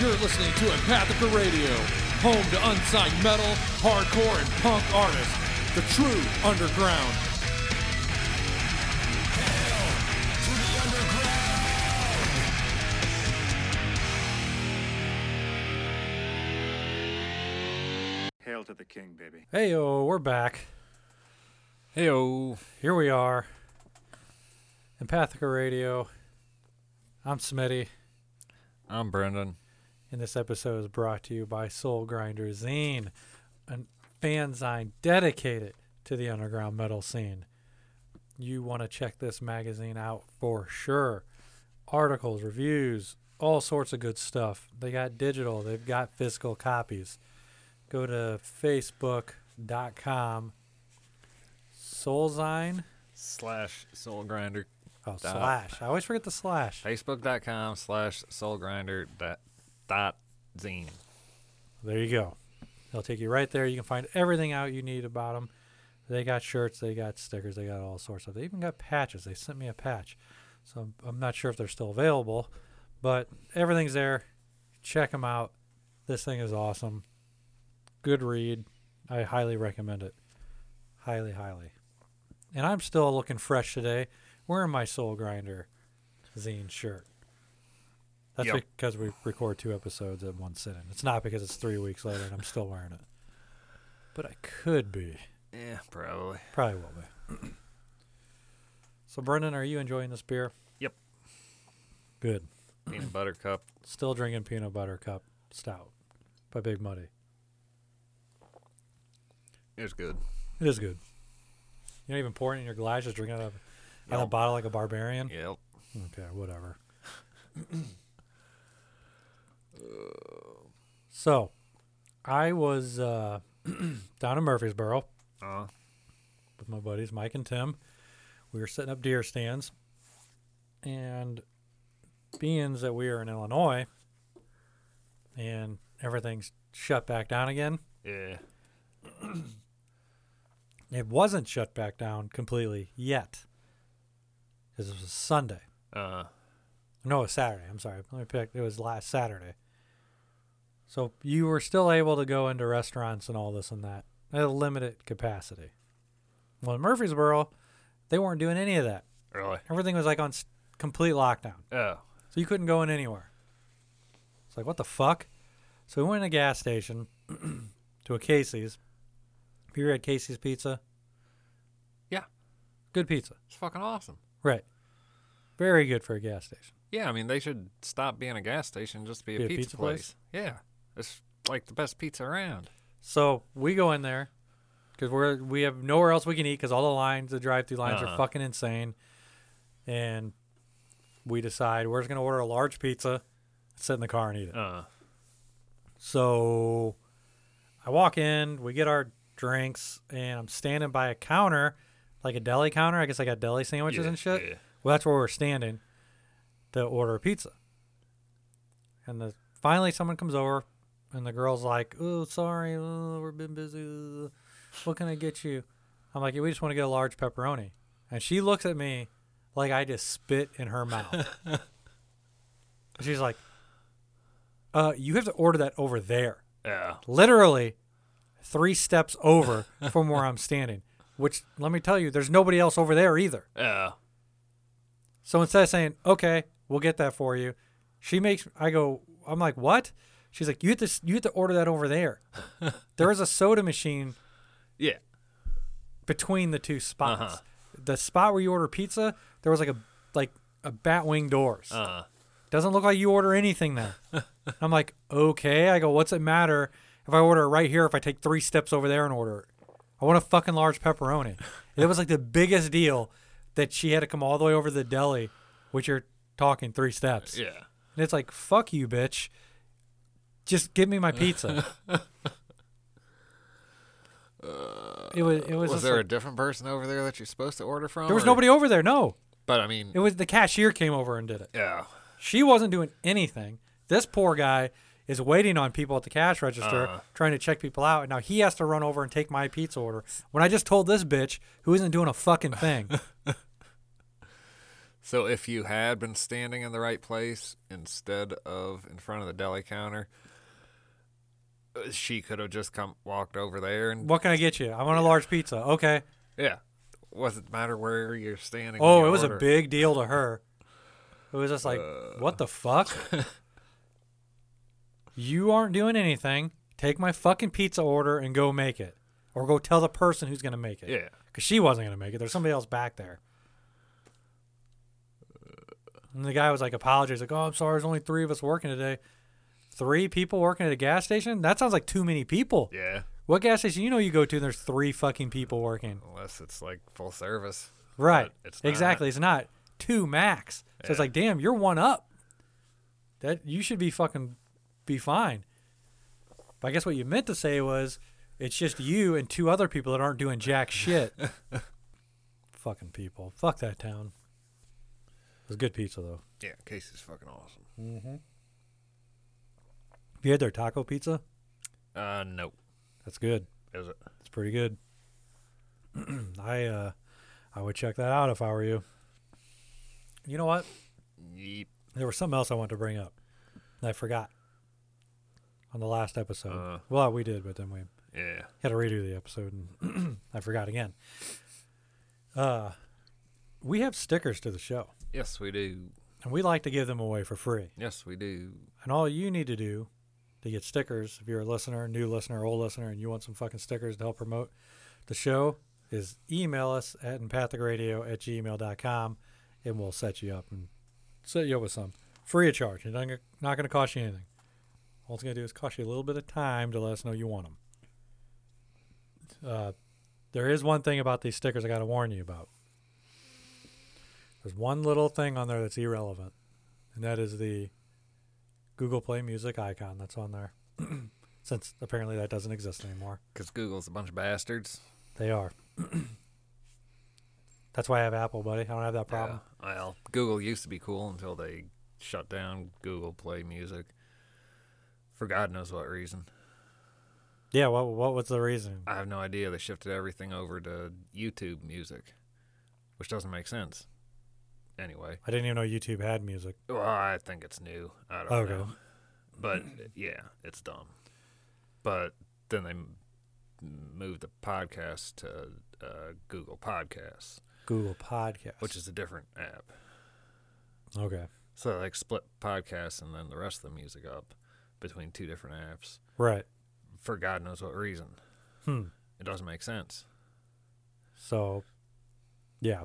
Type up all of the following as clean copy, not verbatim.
You're listening to Empathica Radio, home to unsigned metal, hardcore, and punk artists, the true underground. Hail to the king, baby. Heyo, we're back. Heyo, here we are. Empathica Radio. I'm Smitty. I'm Brendan. And this episode is brought to you by Soul Grinder Zine, a fan zine dedicated to the underground metal scene. You want to check this magazine out for sure. Articles, reviews, all sorts of good stuff. They got digital. They've got physical copies. Go to facebook.com/soulgrinder. Oh, slash. I always forget the slash. Facebook.com/soulgrinder.zine. There you go. They'll take you right there. You can find everything out you need about them. They got shirts. They got stickers. They got all sorts of. They even got patches. They sent me a patch. So I'm not sure if they're still available. But everything's there. Check them out. This thing is awesome. Good read. I highly recommend it. Highly, highly. And I'm still looking fresh today. Wearing my Soul Grinder Zine shirt. That's because we record two episodes in one sitting. It's not because it's 3 weeks later and I'm still wearing it. But I could be. Yeah, probably. Probably will be. So, Brendan, are you enjoying this beer? Yep. Good. Peanut butter cup. Still drinking peanut butter cup stout by Big Muddy. It's good. It is good. You don't even pour it in your glass, just drink it out of a bottle like a barbarian? Yep. Okay, whatever. So, I was down in Murfreesboro with my buddies Mike and Tim. We were setting up deer stands, and being that we are in Illinois and everything's shut back down again. Yeah. It wasn't shut back down completely yet, because it was Sunday. No, it was Saturday. I'm sorry. Let me pick. It was last Saturday. So you were still able to go into restaurants and all this and that at a limited capacity. Well, in Murfreesboro, they weren't doing any of that. Really? Everything was like on complete lockdown. Oh. So you couldn't go in anywhere. It's like, what the fuck? So we went to a gas station to a Casey's. Have you ever had Casey's pizza? Yeah. Good pizza. It's fucking awesome. Right. Very good for a gas station. Yeah, I mean, they should stop being a gas station and just be a pizza place. Yeah. It's like the best pizza around. So we go in there because we have nowhere else we can eat because all the lines, the drive-thru lines are fucking insane. And we decide we're just going to order a large pizza, sit in the car and eat it. So I walk in, we get our drinks, and I'm standing by a counter, like a deli counter. I guess I got deli sandwiches and shit. Yeah. Well, that's where we're standing to order a pizza. And finally someone comes over, and the girl's like, oh, sorry, we've been busy. What can I get you? I'm like, yeah, we just want to get a large pepperoni. And she looks at me like I just spit in her mouth. She's like, you have to order that over there. Yeah. Literally 3 steps over from where I'm standing, which, let me tell you, there's nobody else over there either. Yeah. So instead of saying, okay, we'll get that for you, I'm like, what? She's like, you have to order that over there. There is a soda machine between the two spots. The spot where you order pizza, there was like a Batwing doors. Doesn't look like you order anything there. I'm like, okay. I go, what's it matter if I order it right here if I take 3 steps over there and order it? I want a fucking large pepperoni. It was like the biggest deal that she had to come all the way over to the deli, which you're talking 3 steps. Yeah. And it's like, fuck you, bitch. Just give me my pizza. Was there a different person over there that you're supposed to order from? There was nobody over there, no. But I mean, it was the cashier came over and did it. Yeah. She wasn't doing anything. This poor guy is waiting on people at the cash register, trying to check people out. And now he has to run over and take my pizza order when I just told this bitch, who isn't doing a fucking thing. So if you had been standing in the right place instead of in front of the deli counter, she could have just walked over there. And what can I get you? I want a large pizza. Okay. Yeah. Wasn't matter where you're standing. Oh, it was a big deal to her. It was just like, what the fuck? You aren't doing anything. Take my fucking pizza order and go make it. Or go tell the person who's going to make it. Yeah. Because she wasn't going to make it. There's somebody else back there. And the guy was like, apologized. Like, oh, I'm sorry. There's only three of us working today. 3 people working at a gas station? That sounds like too many people. Yeah. What gas station you know you go to and there's 3 fucking people working? Unless it's like full service. Right. It's exactly. It's not 2 max. So yeah. It's like, damn, you're 1 up. That you should be fucking be fine. But I guess what you meant to say was it's just you and 2 other people that aren't doing jack shit. Fucking people. Fuck that town. It was good pizza though. Yeah, Casey's fucking awesome. Mm-hmm. You had their taco pizza? Nope. That's good. Is it? It's pretty good. I would check that out if I were you. You know what? Yep. There was something else I wanted to bring up. And I forgot. On the last episode. Well, we did, but then we had to redo the episode, and I forgot again. We have stickers to the show. Yes, we do. And we like to give them away for free. Yes, we do. And all you need to do to get stickers, if you're a listener, new listener, old listener, and you want some fucking stickers to help promote the show, is email us at empathicradio@gmail.com, and we'll set you up with some. Free of charge. It's not going to cost you anything. All it's going to do is cost you a little bit of time to let us know you want them. There is one thing about these stickers I got to warn you about. There's one little thing on there that's irrelevant, and that is the Google Play Music icon that's on there, since apparently that doesn't exist anymore. Because Google's a bunch of bastards. They are. That's why I have Apple, buddy. I don't have that problem. Yeah, well, Google used to be cool until they shut down Google Play Music. For God knows what reason. Yeah, what was the reason? I have no idea. They shifted everything over to YouTube Music, which doesn't make sense. Anyway. I didn't even know YouTube had music. Well, I think it's new. I don't know. But, yeah, it's dumb. But then they moved the podcast to Google Podcasts. Google Podcasts. Which is a different app. Okay. So they like split podcasts and then the rest of the music up between 2 different apps. Right. For God knows what reason. It doesn't make sense. So, yeah.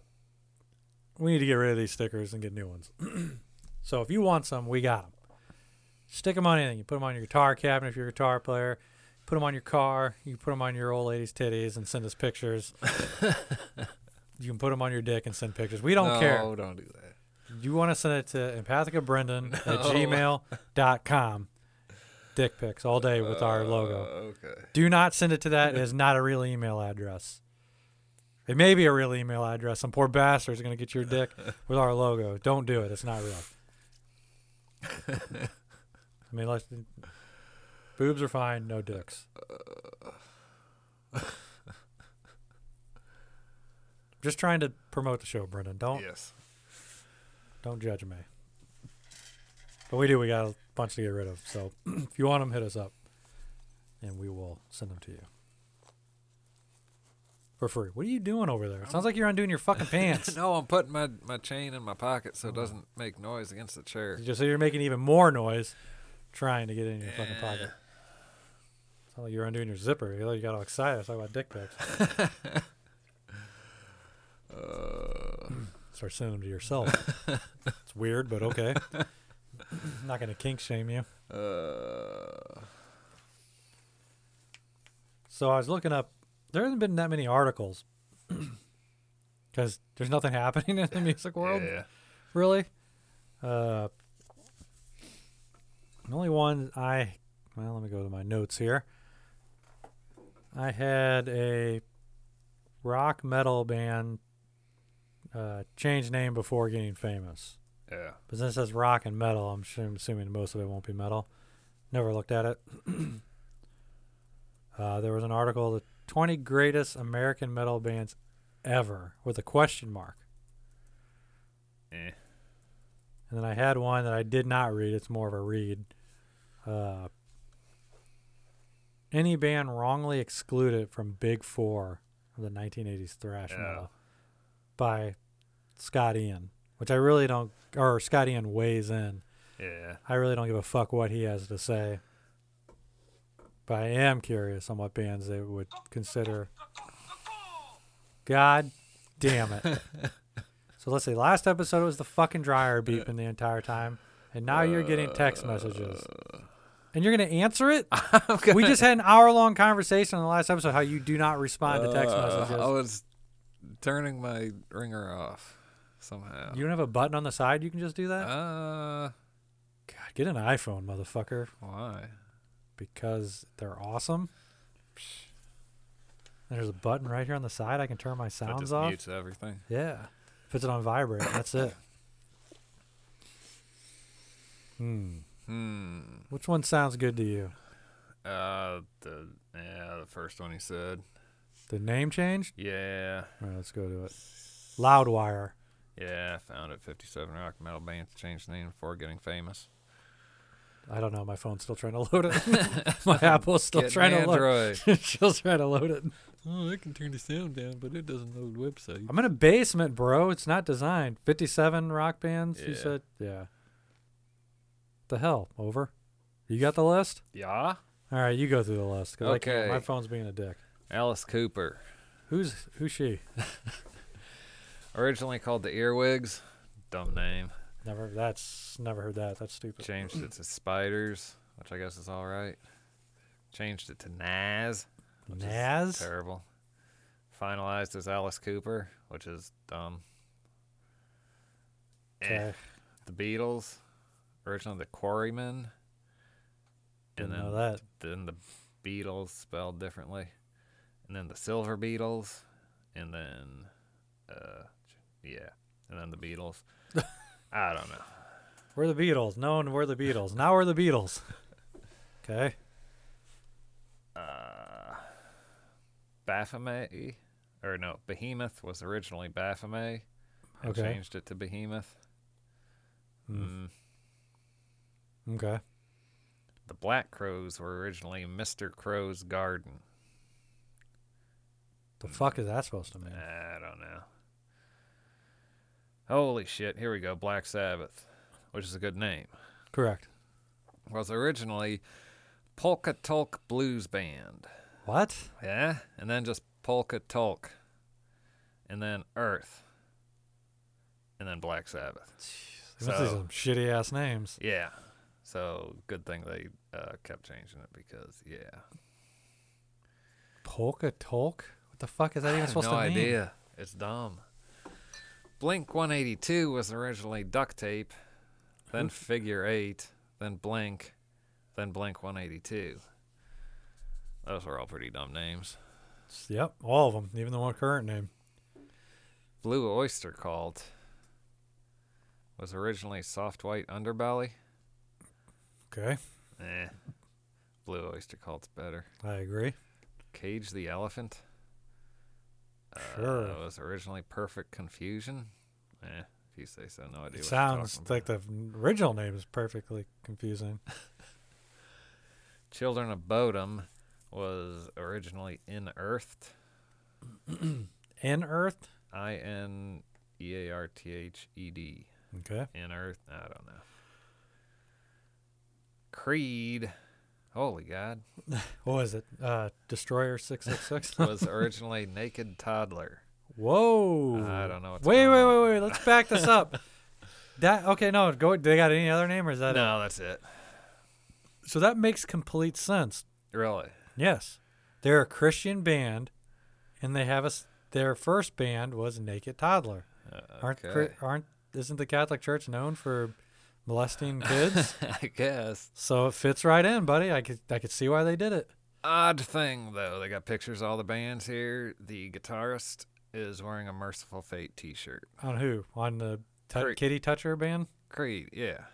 We need to get rid of these stickers and get new ones. So if you want some, we got them. Stick them on anything. You put them on your guitar cabinet if you're a guitar player. Put them on your car. You put them on your old lady's titties and send us pictures. You can put them on your dick and send pictures. We don't care. No, don't do that. You want to send it to empathicabrendan at gmail.com. Dick pics all day with our logo. Okay. Do not send it to that. It is not a real email address. It may be a real email address. Some poor bastard's going to get your dick with our logo. Don't do it. It's not real. I mean, boobs are fine. No dicks. Just trying to promote the show, Brendan. Don't judge me. But we do. We got a bunch to get rid of. So if you want them, hit us up, and we will send them to you. For free. What are you doing over there? It sounds like you're undoing your fucking pants. No, I'm putting my chain in my pocket so it doesn't make noise against the chair. So you're making even more noise trying to get it in your fucking pocket. It's not like you're undoing your zipper. You got all excited. Talk about dick pics. Start sending them to yourself. It's weird, but okay. I'm not going to kink shame you. So I was looking up. There hasn't been that many articles because there's nothing happening in the music world, really. The only one let me go to my notes here. I had a rock metal band change name before getting famous. Yeah. But since it says rock and metal, I'm assuming most of it won't be metal. Never looked at it. There was an article that 20 greatest American metal bands ever with a question mark. eh. And then I had one that I did not read. It's more of a read. Any band wrongly excluded from Big Four of the 1980s thrash metal by Scott Ian, which I really don't, or Scott Ian weighs in. Yeah. I really don't give a fuck what he has to say. But I am curious on what bands they would consider. God damn it. So let's see. Last episode, it was the fucking dryer beeping the entire time. And now you're getting text messages. And you're going to answer it? We just had an hour-long conversation in the last episode how you do not respond to text messages. I was turning my ringer off somehow. You don't have a button on the side you can just do that? God, get an iPhone, motherfucker. Why? Because they're awesome. There's a button right here on the side. I can turn my sounds off. It just mutes everything. Yeah. Puts it on vibrate. That's it. Which one sounds good to you? The first one he said. The name change? Yeah. All right, let's go to it. Loudwire. Yeah, I found it. 57 rock metal bands changed the name before getting famous. I don't know. My phone's still trying to load it. My Apple's still trying to load it. She'll try to load it. Oh, I can turn the sound down, but it doesn't load websites. I'm in a basement, bro. It's not designed. 57 rock bands, you said? Yeah. The hell? Over? You got the list? Yeah. All right, you go through the list. Okay. My phone's being a dick. Alice Cooper. Who's she? Originally called the Earwigs. Dumb name. Never heard that. That's stupid. Changed it to Spiders, which I guess is all right. Changed it to Nazz. Nazz? Terrible. Finalized as Alice Cooper, which is dumb. Okay. The Beatles. Originally the Quarrymen. Didn't know that. Then the Beatles spelled differently. And then the Silver Beatles. And then, and then the Beatles. I don't know. We're the Beatles. No one, we're the Beatles. Now we're the Beatles. Okay. Baphomet, or no, Behemoth was originally Baphomet. I changed it to Behemoth. Okay. The Black Crows were originally Mr. Crow's Garden. The fuck is that supposed to mean? I don't know. Holy shit, here we go. Black Sabbath, which is a good name. Correct. Was originally Polka Tulk Blues Band. What? Yeah, and then just Polka Tulk. And then Earth. And then Black Sabbath. Jeez, must be some shitty-ass names. Yeah. So, good thing they kept changing it because, yeah. Polka Tulk? What the fuck is that even supposed to mean? I have no idea. It's dumb. Blink-182 was originally Duct Tape, then Figure 8, then Blink, then Blink-182. Those were all pretty dumb names. Yep, all of them, even the one current name. Blue Oyster Cult was originally Soft White Underbelly. Okay. Blue Oyster Cult's better. I agree. Cage the Elephant. Sure. It was originally Perfect Confusion. If you say so, no idea. It sounds like the original name is perfectly confusing. Children of Bodom was originally Inearthed. Inearthed? Inearthed. Okay. Inearthed. I don't know. Creed. Holy God. What was it? Destroyer 666? Was originally Naked Toddler. Whoa. I don't know what's Wait. Let's back this up. They got any other name or is that No, that's it. So that makes complete sense. Really? Yes. They're a Christian band, and they have their first band was Naked Toddler. Okay. Isn't the Catholic Church known for molesting kids? I guess. So it fits right in, buddy. I could see why they did it. Odd thing, though. They got pictures of all the bands here. The guitarist is wearing a Merciful Fate t-shirt. On who? On the Kitty Toucher band? Creed, yeah.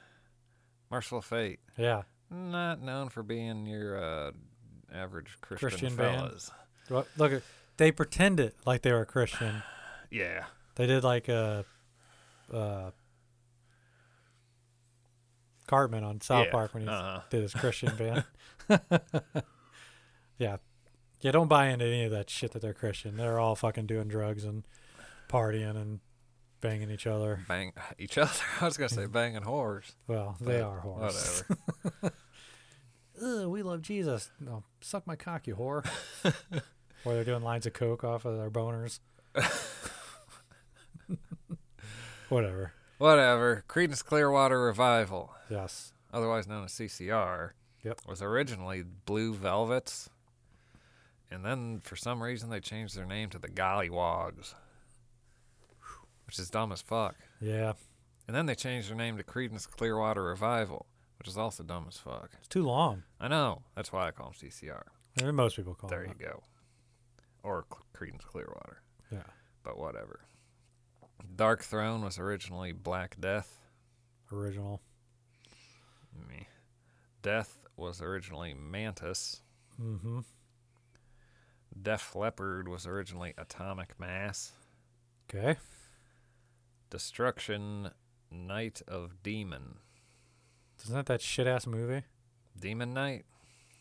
Merciful Fate. Yeah. Not known for being your average Christian fellas. Band. Look, they pretended like they were Christian. Yeah. They did like a Cartman on South Park when he did his Christian band. Yeah, don't buy into any of that shit that they're Christian. They're all fucking doing drugs and partying and banging each other. Bang each other? I was going to say banging whores. Well, they are whores. Whatever. Ugh, we love Jesus. No, suck my cock, you whore. Or they're doing lines of coke off of their boners. Whatever. Creedence Clearwater Revival. Yes. Otherwise known as CCR. Yep. Was originally Blue Velvets. And then, for some reason, they changed their name to the Gollywogs, which is dumb as fuck. Yeah. And then they changed their name to Creedence Clearwater Revival, which is also dumb as fuck. It's too long. I know. That's why I call them CCR. And most people call them that. There you go. Or Creedence Clearwater. Yeah. But whatever. Dark Throne was originally Black Death. Original. Me. Death was originally Mantis. Mm-hmm. Def Leppard was originally Atomic Mass. Okay. Destruction, Night of Demon. Isn't that that shit-ass movie? Demon Night?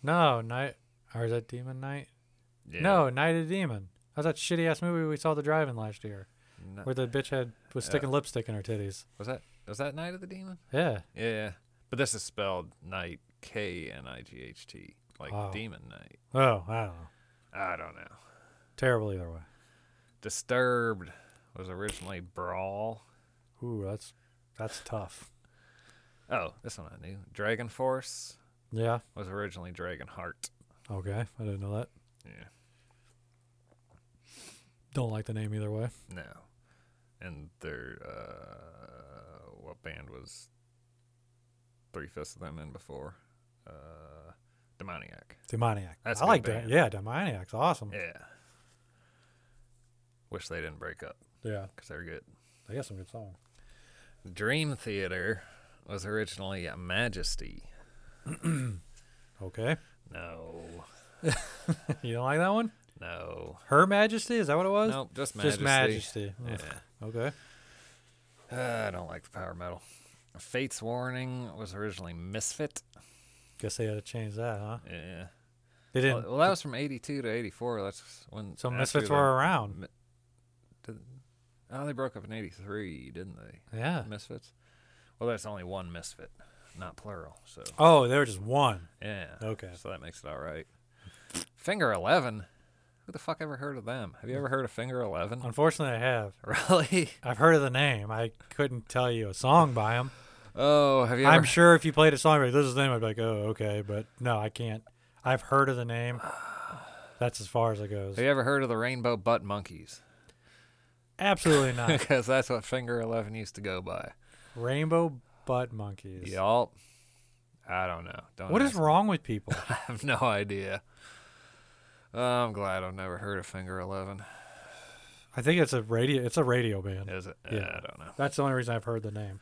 No, Night... Or is that Demon Night? Yeah. No, Night of Demon. That's that shitty-ass movie we saw at the drive-in last year. No. Where the bitch was sticking lipstick in her titties. Was that Night of the Demon? Yeah. Yeah. But this is spelled Night, Knight. Like Demon Night. Oh, I don't know. Terrible either way. Disturbed was originally Brawl. Ooh, that's tough. Oh, this one I knew. Dragon Force. Yeah. Was originally Dragon Heart. Okay, I didn't know that. Yeah. Don't like the name either way. No. And their what band was 3/5 of them in before? Demoniac. That's I like band. That. Yeah, Demoniac's awesome. Yeah. Wish they didn't break up. Yeah. Because they're good. They got some good songs. Dream Theater was originally a Majesty. Okay. No. You don't like that one? No. Her Majesty? Is that what it was? Nope, just Majesty. Just Majesty. Oh. Yeah. Okay. I don't like the power metal. Fate's Warning was originally Misfit. Guess they had to change that, huh? Yeah. They didn't. Well, that was from 82 to 84. That's when. So Misfits were around. They broke up in 83, didn't they? Yeah. Misfits. Well, that's only one Misfit, not plural. So. Oh, they were just one. Yeah. Okay. So that makes it all right. Finger 11. Who the fuck ever heard of them? Have you ever heard of Finger 11? Unfortunately, I have. Really? I've heard of the name. I couldn't tell you a song by them. Oh, have you ever... I'm sure if you played a song like this is the name, I'd be like, oh, okay, but no, I can't. I've heard of the name. That's as far as it goes. Have you ever heard of the Rainbow Butt Monkeys? Absolutely not. Because that's what Finger 11 used to go by. Rainbow Butt Monkeys. Y'all, I don't know. What is wrong with people? I have no idea. I'm glad I've never heard of Finger 11. I think it's a radio band. Is it? Yeah, I don't know. That's the only reason I've heard the name.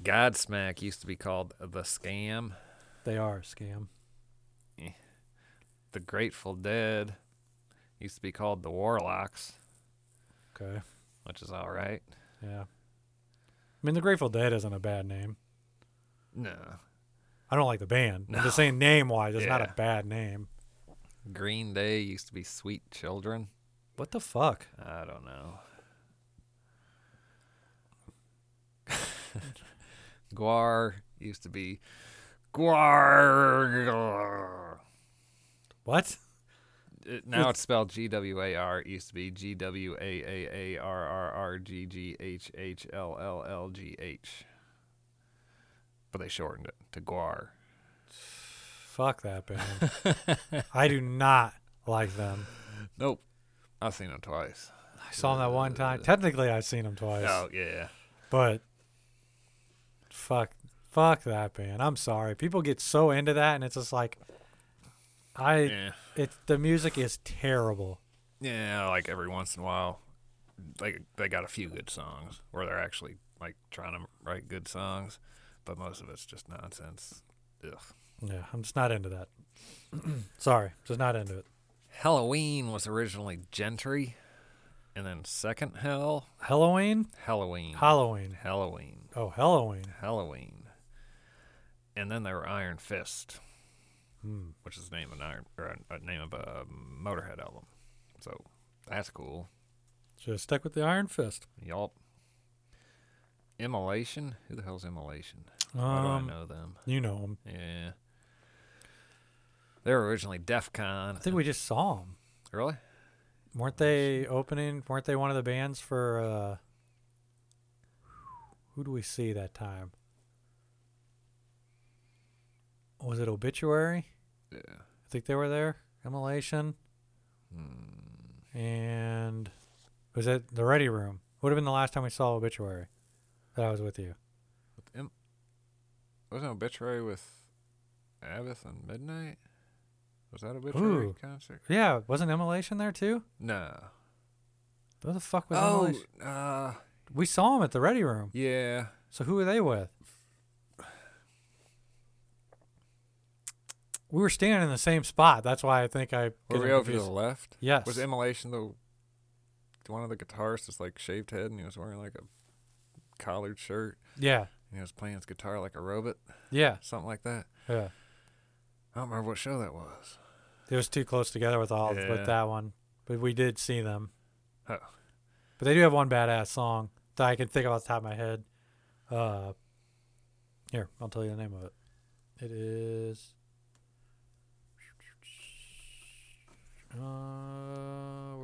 Godsmack used to be called The Scam. They are a scam. Yeah. The Grateful Dead used to be called The Warlocks. Okay. Which is all right. Yeah. I mean, The Grateful Dead isn't a bad name. No. I don't like the band. No. I'm just saying name-wise, it's not a bad name. Green Day used to be Sweet Children. What the fuck? I don't know. Guar used to be Guar. What? Now it's spelled G-W-A-R. It used to be G-W-A-A-A-R-R-R-G-G-H-H-L-L-L-G-H. But they shortened it to Guar. Fuck that band. I do not like them. Nope. I've seen them twice. I saw them that one time. Technically, I've seen them twice. Oh, yeah. But... Fuck that band. I'm sorry. People get so into that, and it's just like, the music is terrible. Yeah, like every once in a while, like they got a few good songs where they're actually like trying to write good songs, but most of it's just nonsense. Ugh. Yeah, I'm just not into that. Sorry, just not into it. Helloween was originally Gentry, and then Second Hell. Halloween. Oh, Helloween. and then there were Iron Fist, which is the name of a Motorhead album. So that's cool. Should have stuck with the Iron Fist. Yup. Immolation? Who the hell's Immolation? Why do I know them? You know them. Yeah. They were originally DEF CON. I think we just saw them. Really? Weren't they opening? Weren't they one of the bands for... who do we see that time? Was it Obituary? Yeah. I think they were there. Immolation. And... was it the Ready Room? Would have been the last time we saw Obituary. That I was with you. Wasn't Obituary with Abbott and Midnight? Was that Obituary concert? Yeah, wasn't Immolation there too? No. Who the fuck was Immolation? We saw them at the Ready Room. Yeah. So who were they with? We were standing in the same spot. That's why I think I... were we over to the left? Yes. Was Immolation the one of the guitarists that's like shaved head and he was wearing like a collared shirt. Yeah. And he was playing his guitar like a robot. Yeah. Something like that. Yeah. I don't remember what show that was. It was too close together with that one. But we did see them. Oh. But they do have one badass song that I can think of off the top of my head. Here, I'll tell you the name of it. It is... where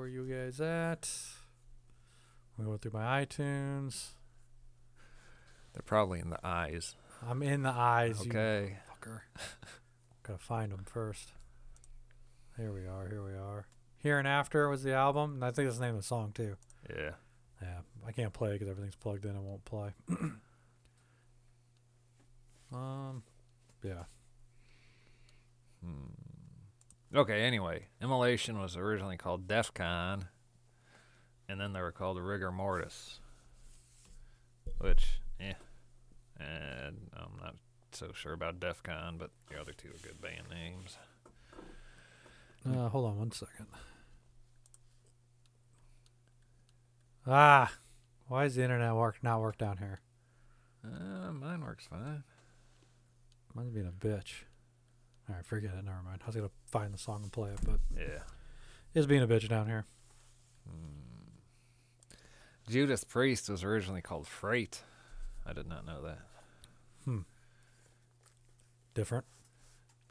are you guys at? I'm going through my iTunes. They're probably in the eyes. I'm in the eyes, okay. You fucker. Gotta find them first. Here we are. Here and After was the album, and I think that's the name of the song, too. Yeah. Yeah, I can't play it because everything's plugged in. It won't play. Yeah. Okay, anyway, Immolation was originally called DEF CON, and then they were called Rigor Mortis, which, and I'm not so sure about DEF CON, but the other two are good band names. Hold on one second. Why is the internet not work down here? Mine works fine. Mine's being a bitch. All right, forget it. Never mind. I was going to find the song and play it, but yeah, it's being a bitch down here. Judas Priest was originally called Freight. I did not know that. Different.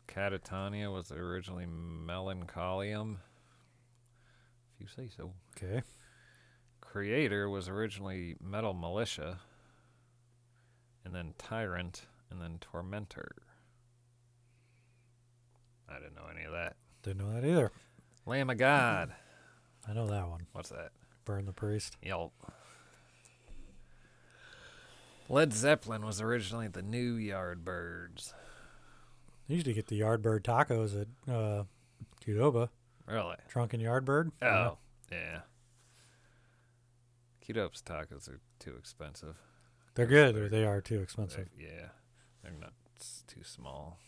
Catatonia was originally Melancholium. If you say so. Okay. Creator was originally Metal Militia, and then Tyrant, and then Tormentor. I didn't know any of that. Didn't know that either. Lamb of God. I know that one. What's that? Burn the Priest. Yelp. Led Zeppelin was originally the New Yardbirds. I used to get the Yardbird tacos at Qdoba. Really? Drunken Yardbird. Oh, yeah. Qdoba's tacos are too expensive. They're good. They are too expensive. They're not too small.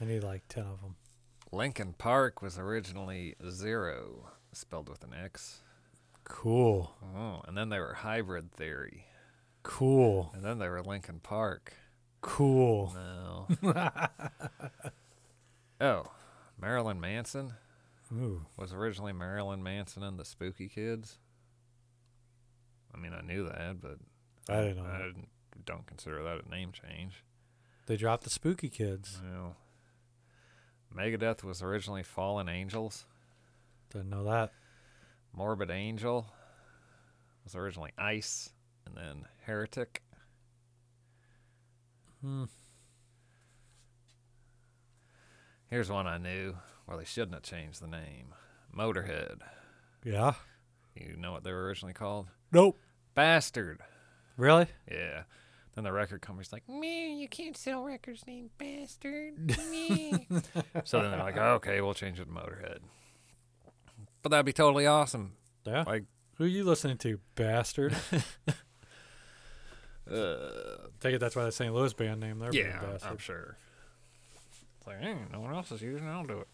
I need like 10 of them. Linkin Park was originally Zero, spelled with an X. Cool. Oh, and then they were Hybrid Theory. Cool. And then they were Linkin Park. Cool. No. Marilyn Manson. Ooh. Was originally Marilyn Manson and the Spooky Kids. I mean, I knew that, but I didn't know. Don't consider that a name change. They dropped the Spooky Kids. No. Megadeth was originally Fallen Angels. Didn't know that. Morbid Angel was originally Ice, and then Heretic. Here's one I knew. Well, they shouldn't have changed the name. Motorhead. Yeah. You know what they were originally called? Nope. Bastard. Really? Yeah. Then the record company's like, man, you can't sell records named Bastard. So then they're like, okay, we'll change it to Motorhead. But that'd be totally awesome. Yeah. Like, who are you listening to, Bastard? Take it that's why the St. Louis band name there. Yeah, I'm sure. It's like, hey, no one else is using it, I'll do it.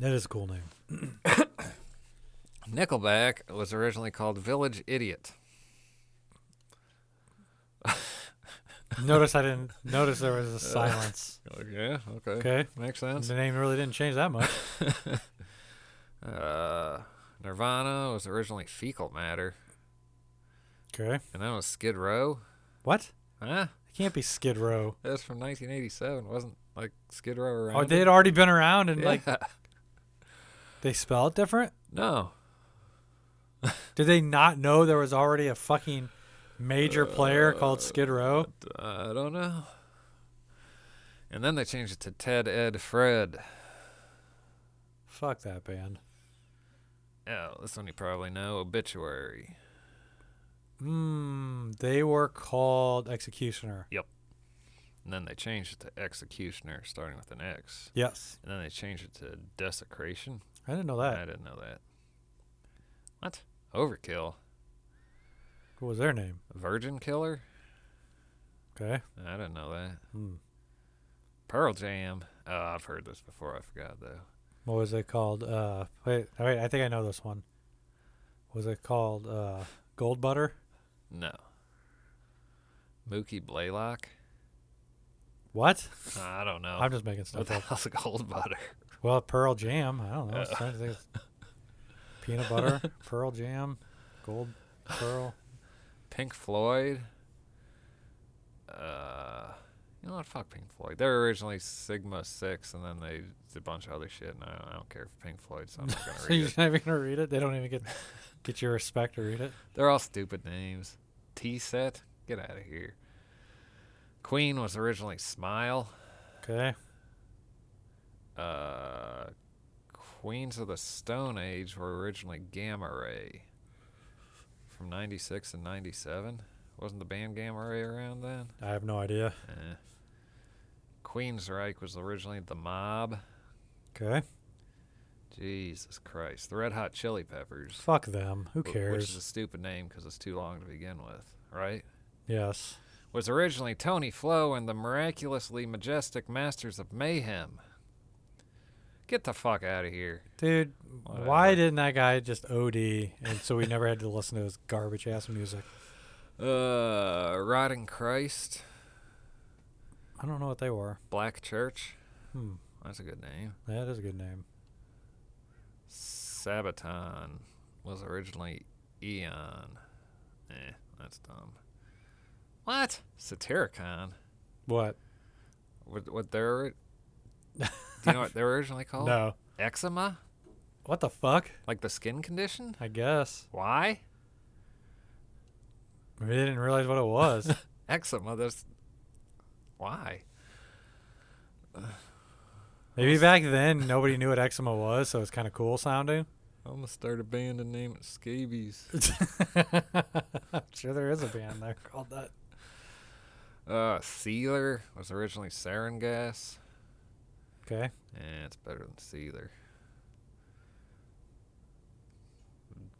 That is a cool name. Nickelback was originally called Village Idiot. Notice I didn't notice there was a silence. Yeah, okay. Okay. Makes sense. The name really didn't change that much. Nirvana was originally Fecal Matter. Okay. And that was Skid Row. What? Huh? It can't be Skid Row. That's from 1987. Wasn't like Skid Row around? Oh, they had already been around and like... They spell it different? No. Did they not know there was already a fucking... major player called Skid Row? I don't know. And then they changed it to Ted, Ed, Fred. Fuck that band. Oh, this one you probably know. Obituary. They were called Executioner. Yep. And then they changed it to Executioner, starting with an X. Yes. And then they changed it to Desecration. I didn't know that. I didn't know that. What? Overkill. What was their name? Virgin Killer. Okay. I didn't know that. Pearl Jam. Oh, I've heard this before. I forgot, though. What was it called? Wait, I think I know this one. Was it called Gold Butter? No. Mookie Blaylock? What? I don't know. I'm just making stuff up. What the hell's Gold Butter? Well, Pearl Jam. I don't know. Peanut butter, Pearl Jam, Gold, Pearl... Pink Floyd. You know what? Fuck Pink Floyd. They were originally Sigma 6, and then they did a bunch of other shit, and I don't care for Pink Floyd, so I'm not going to read it. You're not even going to read it? They don't even get your respect to read it? They're all stupid names. T-Set? Get out of here. Queen was originally Smile. Okay. Queens of the Stone Age were originally Gamma Ray. From 96 and 97? Wasn't the band Gamma Ray around then? I have no idea. Queensryche was originally The Mob. Okay. Jesus Christ. The Red Hot Chili Peppers. Fuck them. Who cares? Which is a stupid name because it's too long to begin with, right? Yes. Was originally Tony Flo and the Miraculously Majestic Masters of Mayhem. Get the fuck out of here. Dude, whatever. Why didn't that guy just OD and so we never had to listen to his garbage ass music? Rotting Christ. I don't know what they were. Black Church. That's a good name. That is a good name. Sabaton was originally Eon. That's dumb. What? Satyricon. What? What they're... Do you know what they were originally called? No. Eczema? What the fuck? Like the skin condition? I guess. Why? Maybe they didn't realize what it was. Eczema, that's... Why? Maybe back then nobody knew what eczema was, so it's kind of cool sounding. I'm going to start a band and name it Scabies. I'm sure there is a band there called that. Sealer was originally Sarin Gas. Okay. Yeah, it's better than Seether.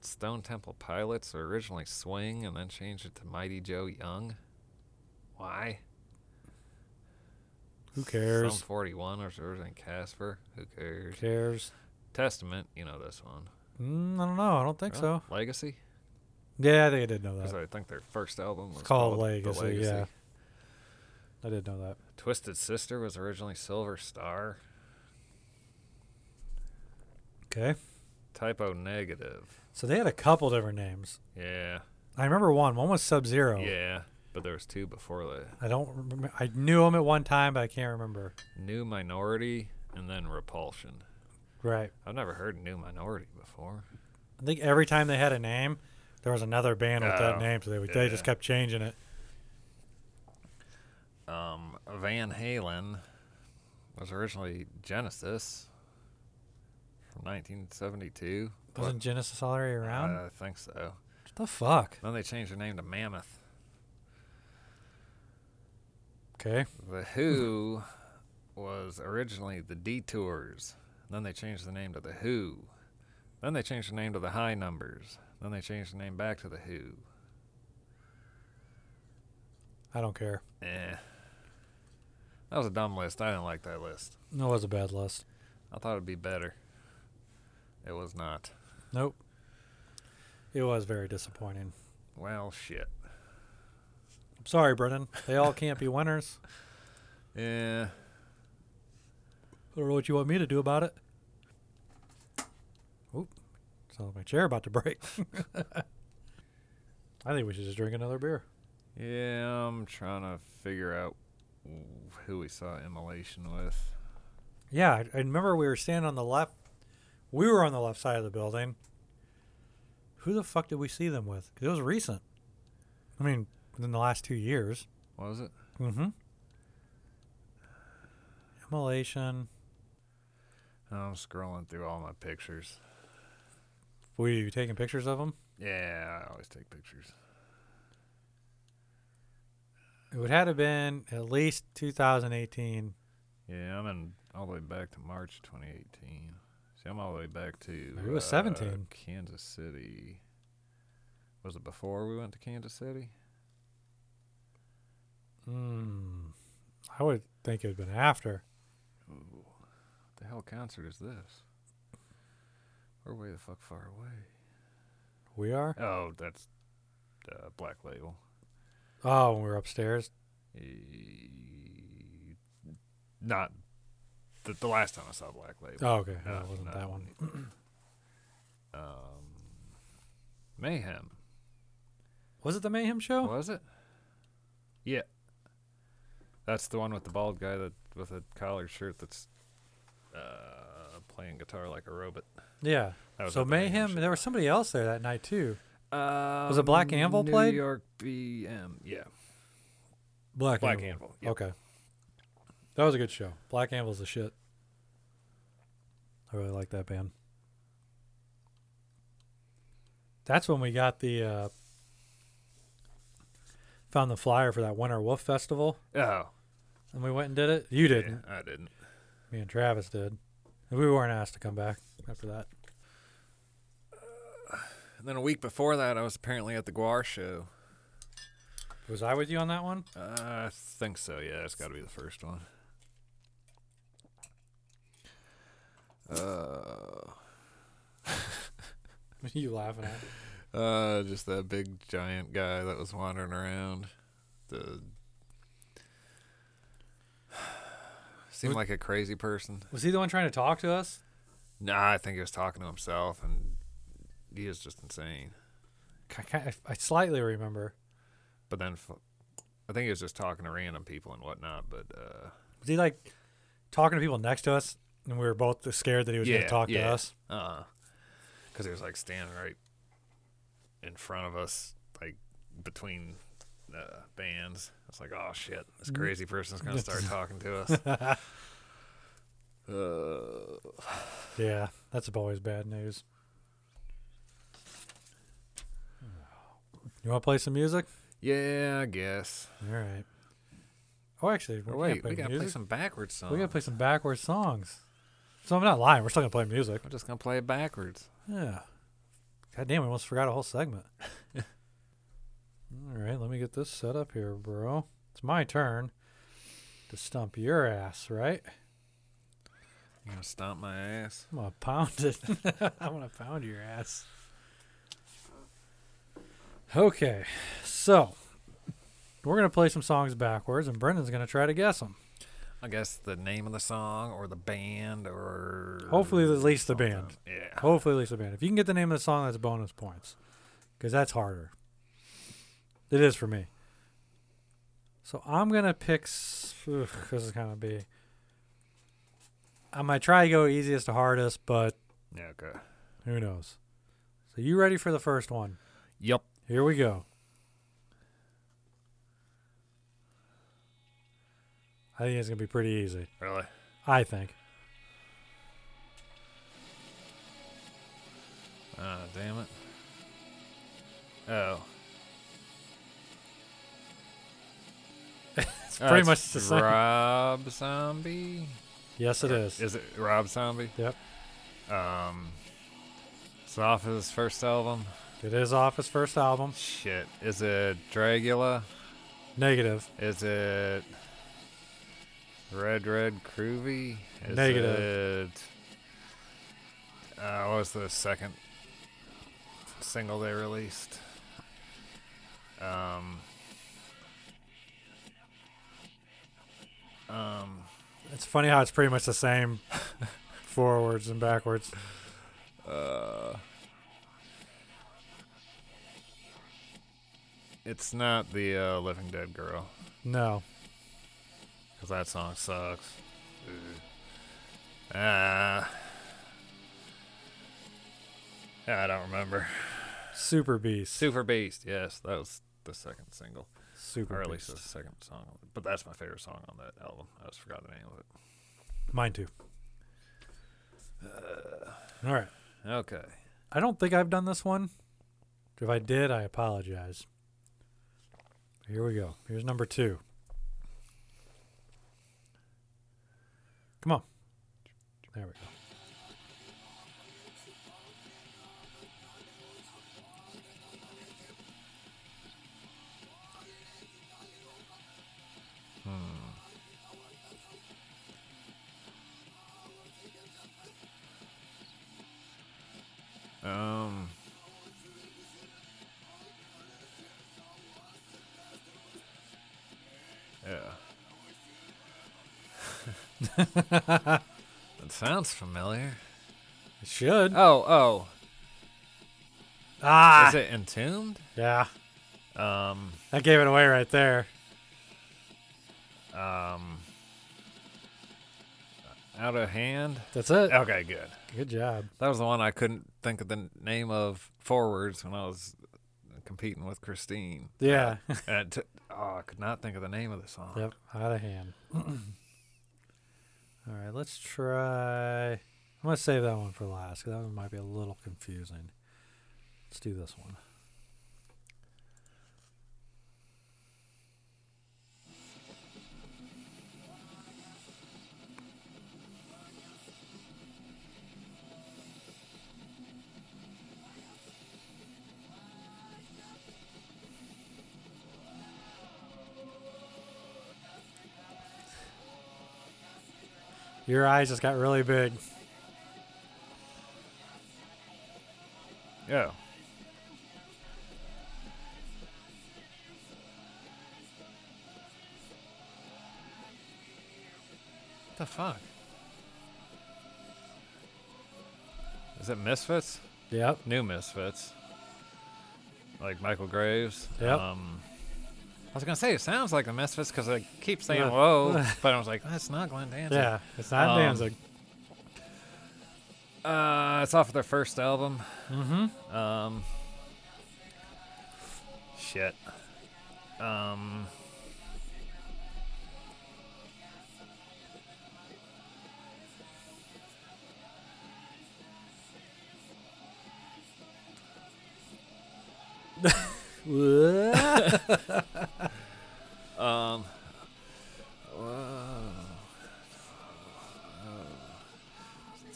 Stone Temple Pilots were originally Swing and then changed it to Mighty Joe Young. Why? Who cares? Stone 41 was originally Casper. Who cares? Who cares? Testament, you know this one. I don't know. I don't think so. Legacy? Yeah, I think I did know that. Because I think their first album was called Legacy. Legacy. Yeah. I didn't know that. Twisted Sister was originally Silver Star. Okay. Typo Negative. So they had a couple different names. Yeah. I remember one. One was Sub-Zero. Yeah, but there was two before that. I don't remember. I knew them at one time, but I can't remember. New Minority and then Repulsion. Right. I've never heard New Minority before. I think every time they had a name, there was another band with that name, so they just kept changing it. Van Halen was originally Genesis from 1972. Wasn't Genesis already around? I think so. What the fuck? Then they changed their name to Mammoth. Okay. The Who was originally the Detours. Then they changed the name to The Who. Then they changed the name to The High Numbers. Then they changed the name back to The Who. I don't care. Yeah. That was a dumb list. I didn't like that list. No, it was a bad list. I thought it'd be better. It was not. Nope. It was very disappointing. Well, shit. Sorry, Brendan. They all can't be winners. Yeah. I don't know what you want me to do about it. Oop. Sounds like my chair about to break. I think we should just drink another beer. Yeah, I'm trying to figure out who we saw Immolation with. Yeah, I remember we were standing on the left. We were on the left side of the building. Who the fuck did we see them with? 'Cause it was recent. I mean, within the last 2 years. Was it? Mm-hmm. Immolation. I'm scrolling through all my pictures. Were you taking pictures of them? Yeah, I always take pictures. It would have been at least 2018. Yeah, I'm in all the way back to March 2018. See, I'm all the way back to... It was 17. Kansas City. Was it before we went to Kansas City? I would think it would have been after. Ooh, what the hell concert is this? We're way the fuck far away. We are? Oh, that's Black Label. Oh, when we were upstairs? Not the last time I saw Black Label. Oh, okay. No, it wasn't that one. Mayhem. Was it the Mayhem show? Was it? Yeah. That's the one with the bald guy that with a collared shirt that's playing guitar like a robot. Yeah. So Mayhem, there was somebody else there that night, too. Was it Black Anvil played? New York BM, yeah. Black Anvil. Yep. Okay. That was a good show. Black Anvil's the shit. I really like that band. That's when we got the, found the flyer for that Winter Wolf Festival. Oh. And we went and did it. You didn't. Yeah, I didn't. Me and Travis did. And we weren't asked to come back after that. And then a week before that, I was apparently at the Guar show. Was I with you on that one? I think so, yeah. It's got to be the first one. What are you laughing at? Just that big, giant guy that was wandering around. Seemed like a crazy person. Was he the one trying to talk to us? Nah, I think he was talking to himself and... He is just insane. I slightly remember. But then I think he was just talking to random people and whatnot. But was he like talking to people next to us? And we were both scared that he was going to talk to us? Because he was like standing right in front of us, like between bands. It's like, oh shit, this crazy person's going to start talking to us. Yeah, that's always bad news. You want to play some music? Yeah, I guess. All right. Oh, actually, we got to play some backwards songs. We got to play some backwards songs. So I'm not lying. We're still going to play music. We're just going to play it backwards. Yeah. God damn, we almost forgot a whole segment. All right, let me get this set up here, bro. It's my turn to stomp your ass, right? You're going to stomp my ass? I'm going to pound it. I'm going to pound your ass. Okay, so we're going to play some songs backwards, and Brendan's going to try to guess them. I guess the name of the song or the band or... Hopefully at least the band. Yeah. Hopefully at least the band. If you can get the name of the song, that's bonus points because that's harder. It is for me. So I'm going to pick... this is going to be... I might try to go easiest to hardest, but... Okay. Who knows? So you ready for the first one? Yep. Here we go. I think it's going to be pretty easy. Really? I think. Ah, damn it. Oh. It's pretty much the same. Rob Zombie? Yes, it is. Is it Rob Zombie? Yep. It's off his first album. It is off his first album. Shit. Is it Dragula? Negative. Is it Red Red Groovy? Is Negative. It, what was the second single they released? It's funny how it's pretty much the same forwards and backwards. It's not the Living Dead Girl. No. Because that song sucks. I don't remember. Super Beast. Super Beast, yes. That was the second single. Super Beast. Or at least the second song. But that's my favorite song on that album. I just forgot the name of it. Mine too. All right. Okay. I don't think I've done this one. If I did, I apologize. Here we go. Here's number 2. Come on. There we go. That sounds familiar. It should. Oh. Ah. Is it Entombed? Yeah. That gave it away right there. Out of Hand. That's it. Okay, good. Good job. That was the one I couldn't think of the name of forwards when I was competing with Christine. Yeah. I could not think of the name of the song. Yep. Out of Hand. All right, let's try. I'm going to save that one for last because that one might be a little confusing. Let's do this one. Your eyes just got really big. Yeah. What the fuck? Is it Misfits? Yep. New Misfits. Like Michael Graves. Yep. I was going to say, it sounds like the Misfits because I keep saying, whoa, but I was like, that's not Glenn Danzig. Yeah, it's not Danzig. It's off of their first album. Mm-hmm. Shit.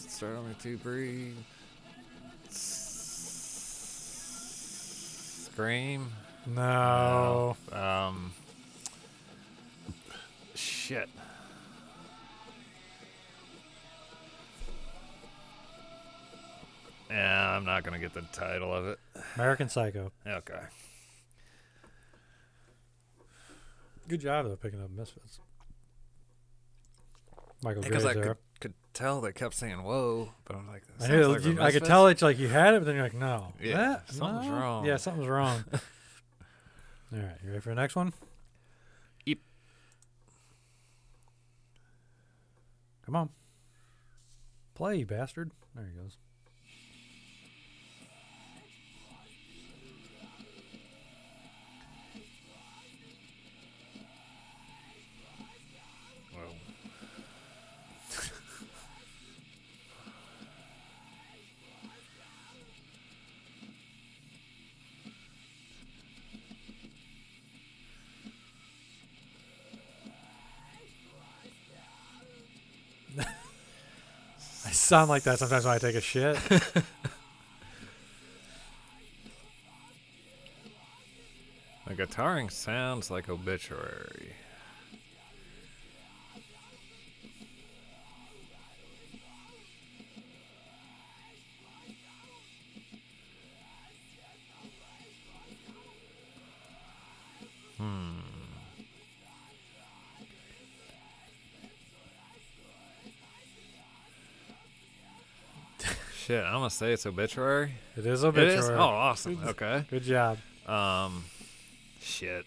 Start on me to breathe. Scream. No. Shit. Yeah, I'm not gonna get the title of it. American Psycho. Okay. Good job of picking up Misfits. Michael Graves there. Because I could tell they kept saying "whoa," but I'm like, I knew, like I could tell it's like you had it, but then you're like, "No, yeah, something's wrong." Yeah, something's wrong. All right, you ready for the next one? Yep. Come on, play, you bastard! There he goes. Sound like that sometimes when I take a shit. The guitaring sounds like Obituary. Shit, I'm going to say it's Obituary. It is Obituary. It is? Oh, awesome. Okay. Good job. Shit.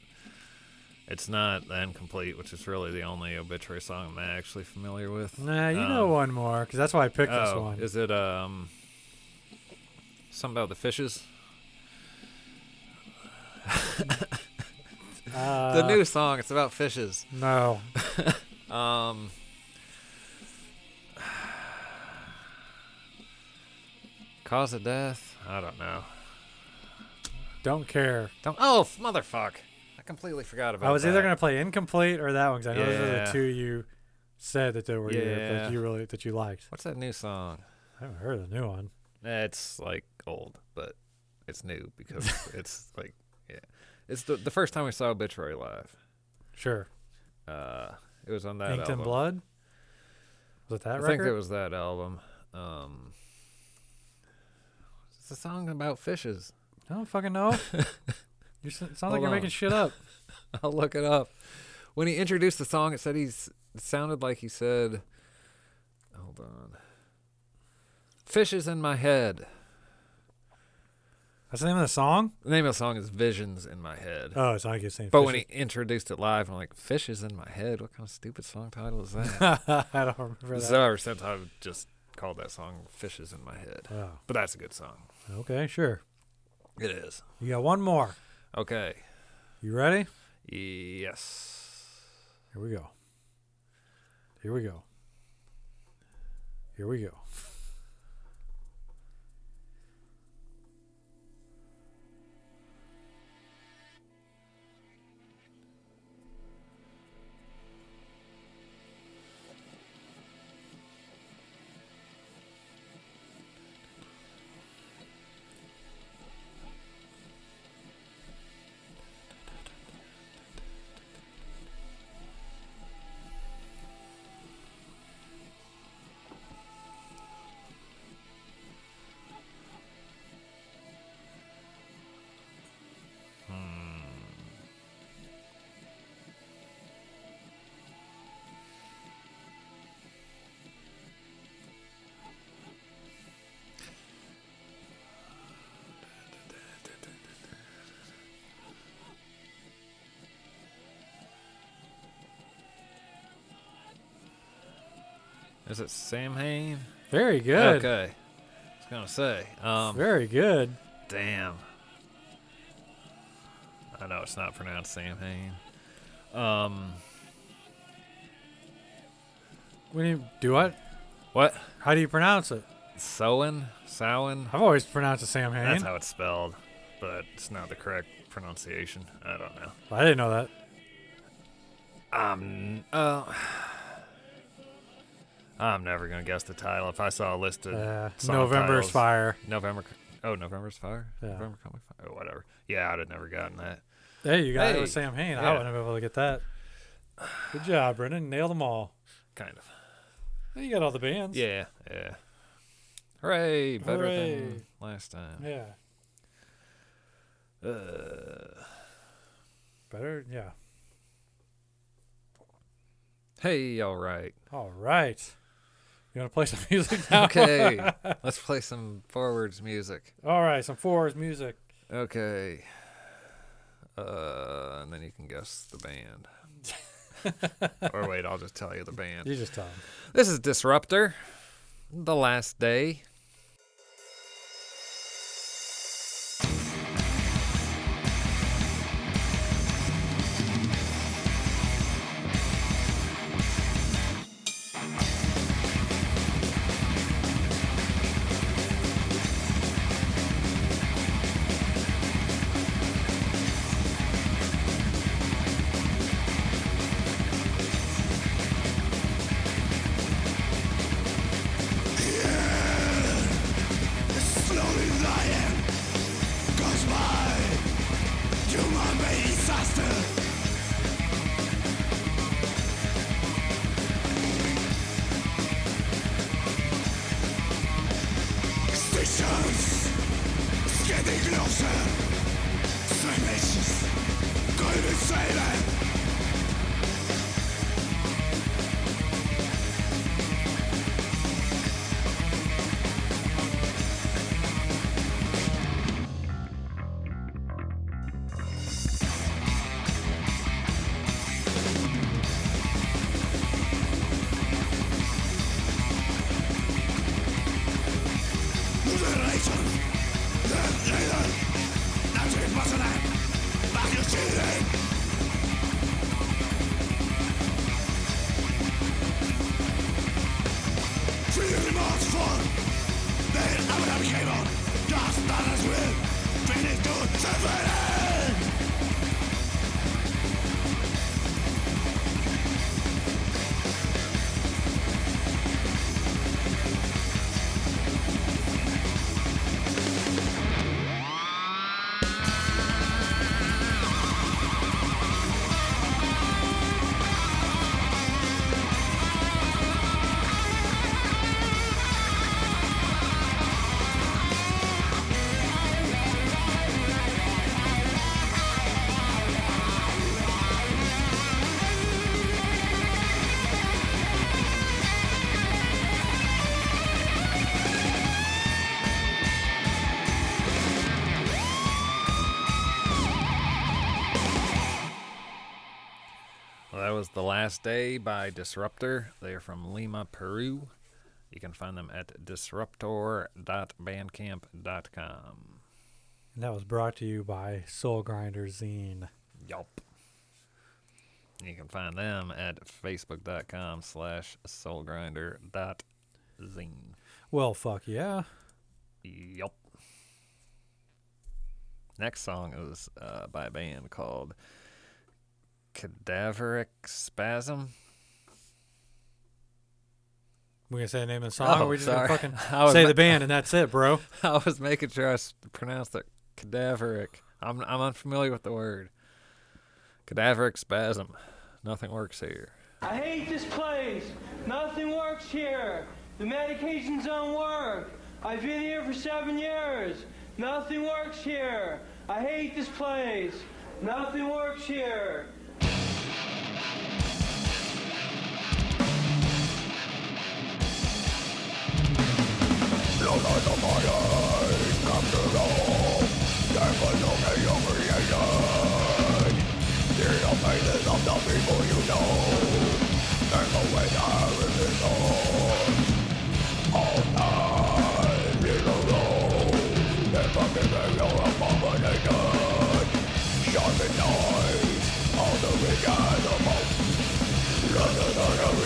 It's not The Incomplete, which is really the only Obituary song I'm actually familiar with. Nah, you know one more, because that's why I picked this one. Is it something about the fishes? The new song, it's about fishes. No. Cause of Death? I don't know. Don't care. Oh, motherfuck. I completely forgot about that. I was either going to play Incomplete or that one, because I know those are the two you said that they were that you liked. What's that new song? I haven't heard of the new one. It's like old, but it's new because it's like, yeah. It's the first time we saw Obituary live. Sure. It was on that Inked album. Inked in Blood? Was it that record? I think it was that album. It's a song about fishes. I don't fucking know. You sound like you're making shit up. I'll look it up. When he introduced the song, it sounded like he said, hold on. Fishes in my head. That's the name of the song? The name of the song is Visions in My Head. Oh, so I keep saying But fishes. When he introduced it live, I'm like, Fishes in My Head? What kind of stupid song title is that? I don't remember that. So ever since I've just called that song Fishes in My Head. Oh. But that's a good song. Okay, sure. It is. You got one more. Okay. You ready? Yes. Here we go. Here we go. Here we go. Is it Samhain? Very good. Okay. I was going to say. Very good. Damn. I know it's not pronounced Samhain. When you do what? What? How do you pronounce it? Samhain. I've always pronounced it Samhain. That's how it's spelled, but it's not the correct pronunciation. I don't know. I didn't know that. I'm never going to guess the title. If I saw a list of song November's titles, Fire. November's Fire? Yeah. November Coming Fire? Oh, whatever. Yeah, I'd have never gotten that. Hey, you got it with Samhain. Yeah. I wouldn't have been able to get that. Good job, Brendan. Nailed them all. Kind of. Well, you got all the bands. Yeah, yeah. Hooray. Better than last time. Yeah. Better? Yeah. Hey, all right. All right. You want to play some music now? Okay. Let's play some forwards music. All right. Some forwards music. Okay. And then you can guess the band. Or wait, I'll just tell you the band. You just tell them. This is Disruptor, The Last Day. evil, just as we finish to symphony. The Last Day by Disruptor. They're from Lima, Peru. You can find them at disruptor.bandcamp.com. And that was brought to you by Soul Grinder Zine. Yup. You can find them at facebook.com/soulgrinder.zine. Well, fuck yeah. Yup. Next song is by a band called Cadaveric Spasm. We gonna say the name of the song, or we just gonna fucking say the band and that's it, bro? I was making sure I pronounced it cadaveric. I'm unfamiliar with the word. Cadaveric Spasm. Nothing works here. I hate this place. Nothing works here. The medications don't work. I've been here for 7 years. Nothing works here. I hate this place. Nothing works here. Blow out the fire, come to roll. There was no way of creation. Hear the faces of the people you know. There's no way to resist. All time is a road. The fucking your abomination. Sharpened knives, all the big animals. Look at the real.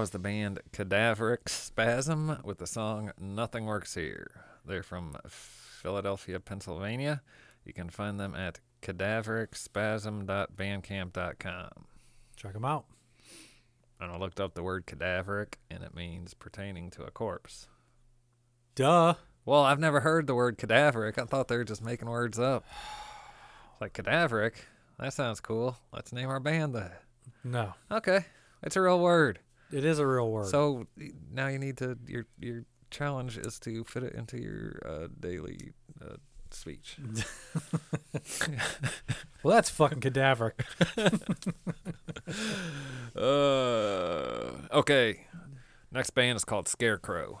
Was the band Cadaveric Spasm with the song Nothing Works Here. They're from Philadelphia, Pennsylvania. You can find them at cadavericspasm.bandcamp.com. Check them out. And I looked up the word cadaveric, and it means pertaining to a corpse. Duh. Well, I've never heard the word cadaveric. I thought they were just making words up. It's like cadaveric. That sounds cool. Let's name our band that. No. Okay. It's a real word. It is a real word. So now you need to, your challenge is to fit it into your daily speech. Well, that's fucking cadaver. Okay. Next band is called Scarecrow,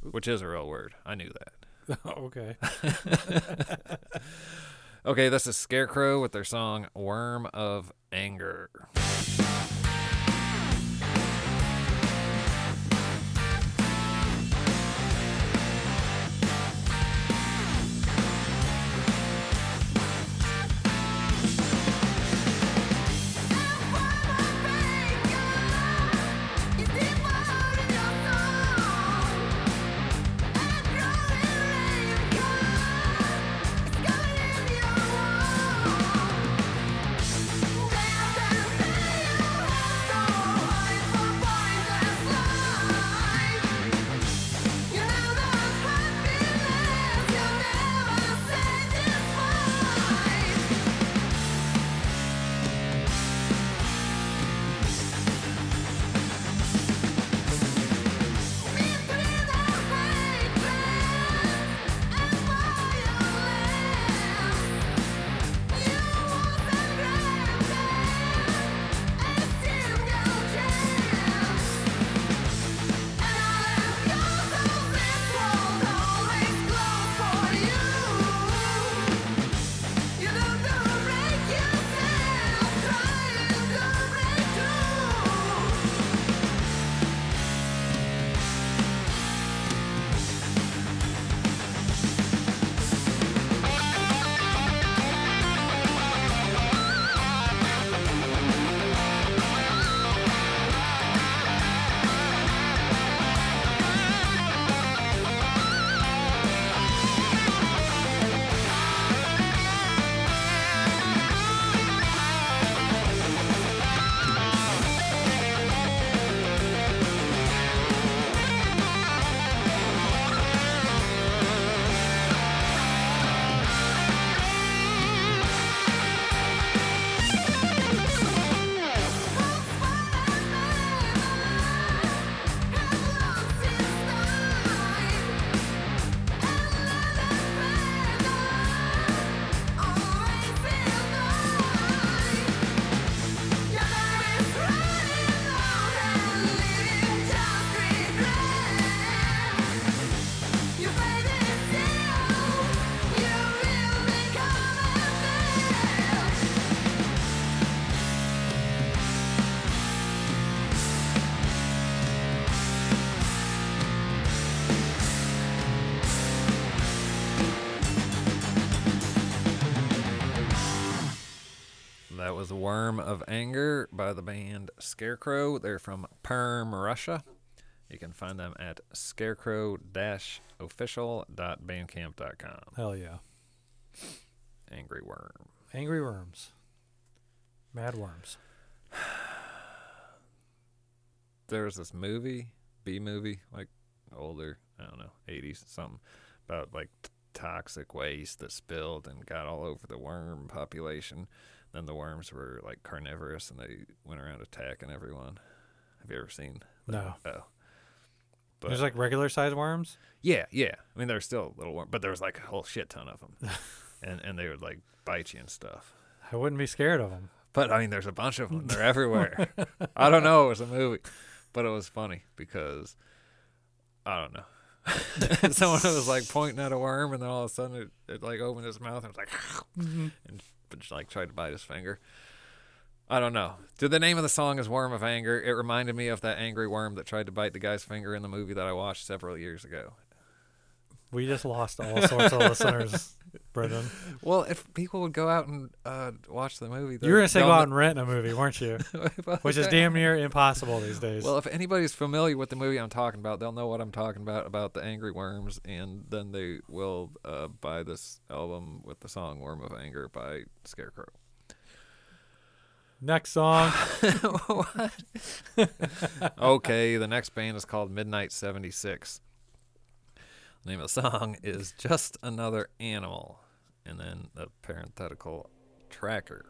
which is a real word. I knew that. Oh, okay. Okay, this is Scarecrow with their song Worm of Anger. That was Worm of Anger by the band Scarecrow. They're from Perm, Russia. You can find them at scarecrow-official.bandcamp.com. Hell yeah. Angry Worm. Angry Worms. Mad Worms. There was this movie, B-movie, like older, I don't know, 80s, something, about like toxic waste that spilled and got all over the worm population. Then the worms were like carnivorous and they went around attacking everyone. Have you ever seen that? No. Oh. But there's like regular sized worms? Yeah, yeah. I mean, there's still little worms, but there was like a whole shit ton of them. and they would like bite you and stuff. I wouldn't be scared of them. But I mean, there's a bunch of them. They're everywhere. I don't know. It was a movie. But it was funny because, I don't know. Someone was like pointing at a worm and then all of a sudden it like opened his mouth and was like, mm-hmm. and just like tried to bite his finger. I don't know. The name of the song is Worm of Anger. It reminded me of that angry worm that tried to bite the guy's finger in the movie that I watched several years ago. We just lost all sorts of listeners, Brendan. Well, if people would go out and watch the movie. You were going to say go out and rent a movie, weren't you? Which is damn near impossible these days. Well, if anybody's familiar with the movie I'm talking about, they'll know what I'm talking about the angry worms, and then they will buy this album with the song Worm of Anger by Scarecrow. Next song. What? Okay, the next band is called Midnight 76. The name of the song is Just Another Animal, and then the parenthetical tracker.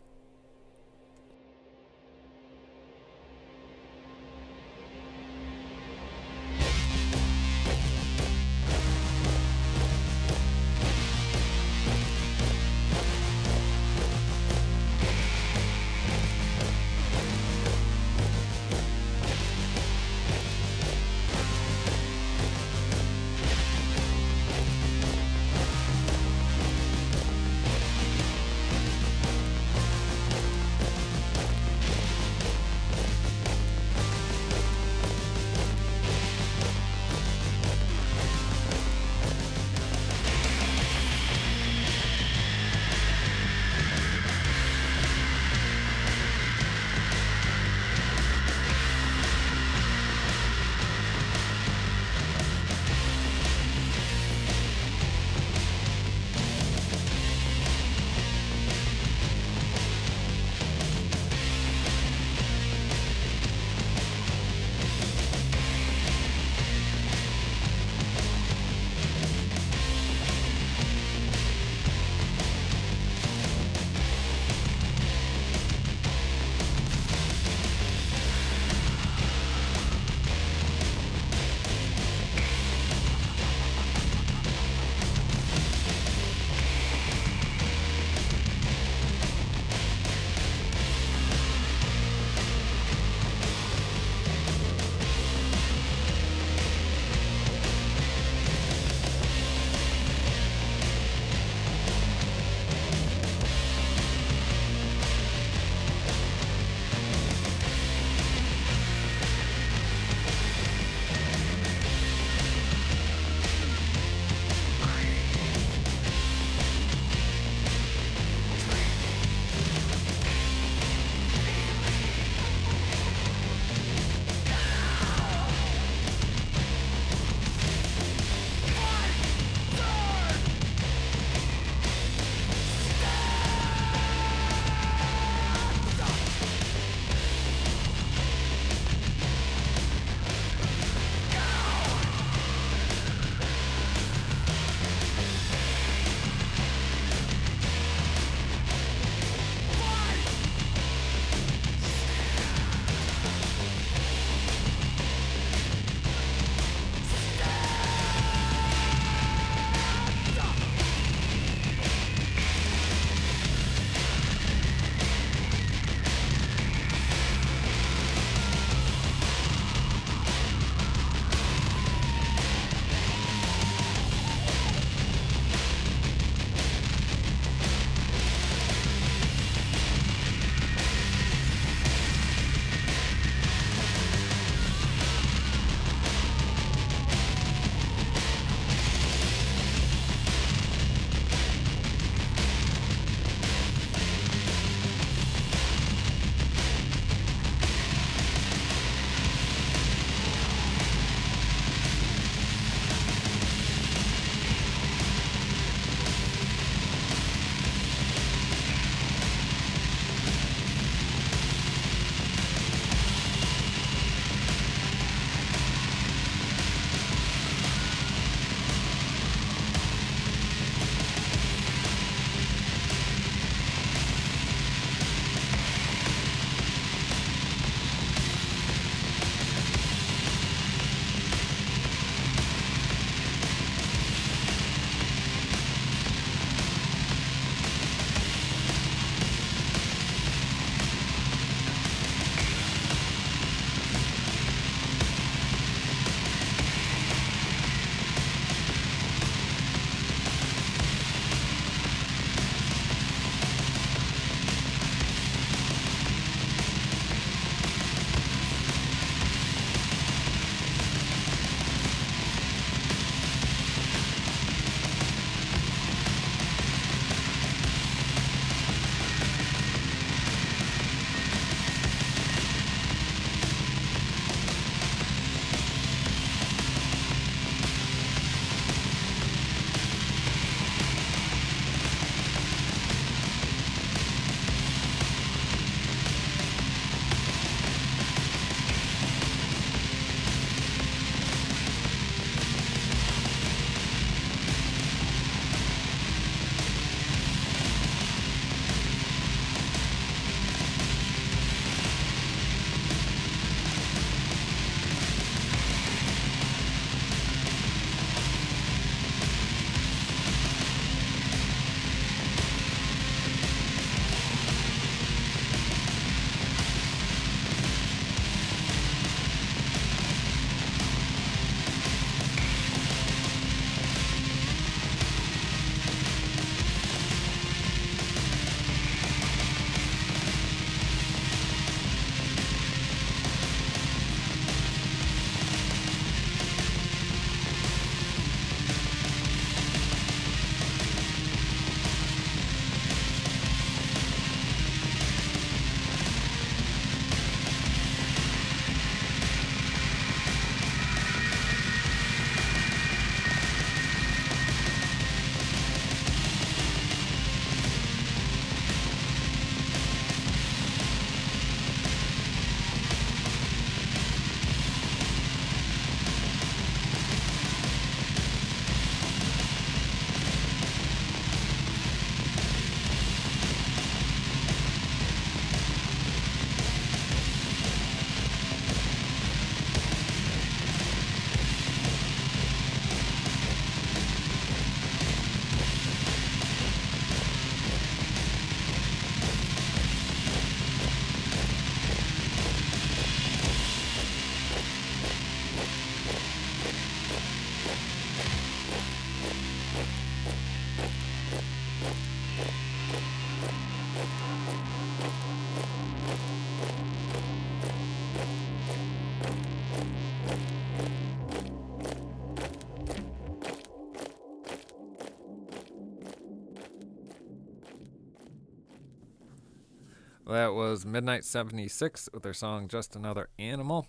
That was Midnight 76 with their song Just Another Animal.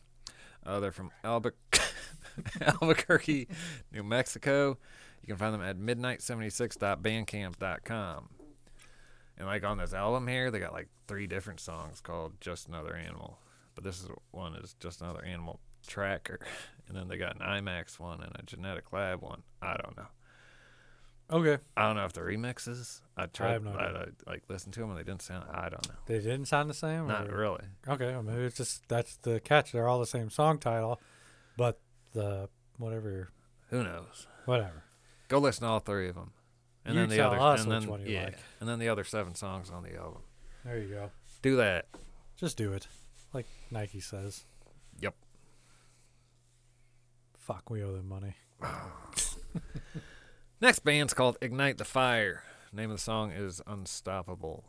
They're from Albuquerque, New Mexico. You can find them at midnight76.bandcamp.com. And like on this album here, they got like three different songs called Just Another Animal. But this is one is Just Another Animal Tracker. And then they got an IMAX one and a Genetic Lab one. I don't know. Okay. I don't know if the remixes. I listened to them and they didn't sound. I don't know. They didn't sound the same. Or? Not really. Okay. Well, maybe it's just that's the catch. They're all the same song title, but the whatever. Who knows? Whatever. Go listen to all three of them, and you then the other. Us and which then, one you yeah, like. And then the other 7 songs on the album. There you go. Do that. Just do it, like Nike says. Yep. Fuck, we owe them money. Next band's called Ignite the Fire. Name of the song is Unstoppable.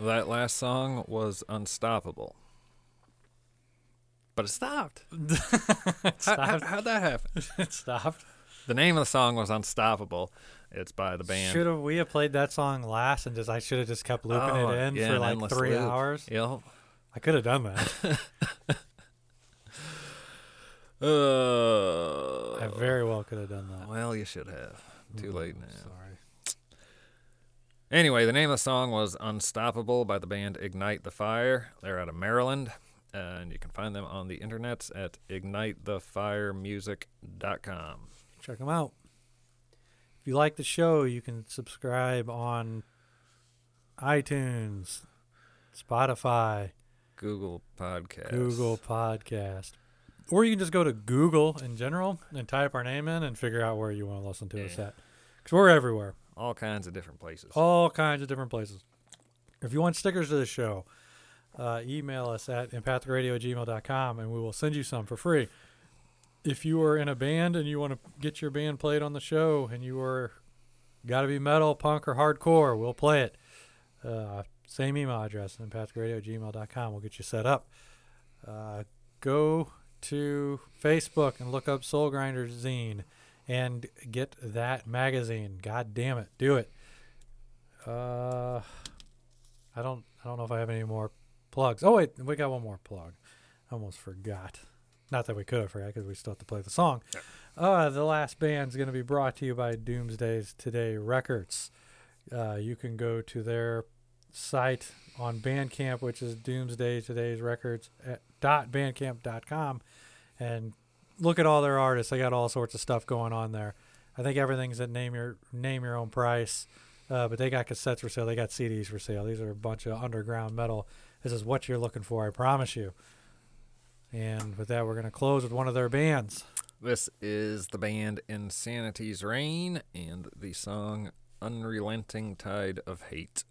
That last song was Unstoppable. But it stopped. How'd that happen? It stopped. The name of the song was Unstoppable. It's by the band. Should have we have played that song last and just I should have just kept looping it in for like 3 hours? Yep. I could have done that. I very well could have done that. Well, you should have. Too late now. Sorry. Anyway, the name of the song was Unstoppable by the band Ignite the Fire. They're out of Maryland. and you can find them on the internets at ignitethefiremusic.com. Check them out. If you like the show, you can subscribe on iTunes, Spotify, Google Podcasts. Or you can just go to Google in general and type our name in and figure out where you want to listen to us at. Because we're everywhere. All kinds of different places. If you want stickers to the show, email us at empathicradio@gmail.com and we will send you some for free. If you are in a band and you want to get your band played on the show and you are got to be metal, punk, or hardcore, we'll play it. Same email address, empathicradio@gmail.com. We'll get you set up. Go to Facebook and look up Soul Grinder Zine and get that magazine. God damn it. Do it. I don't know if I have any more plugs. Oh, wait. We got one more plug. I almost forgot. Not that we could have forgot because we still have to play the song. The last band's going to be brought to you by Doomsday's Today Records. You can go to their site on Bandcamp, which is doomsdaytodaysrecords.bandcamp.com, and look at all their artists. They got all sorts of stuff going on there. I think everything's at name your own price, but they got cassettes for sale. They got CDs for sale. These are a bunch of underground metal. This is what you're looking for, I promise you. And with that, we're going to close with one of their bands. This is the band Insanity's Reign and the song Unrelenting Tide of Hate.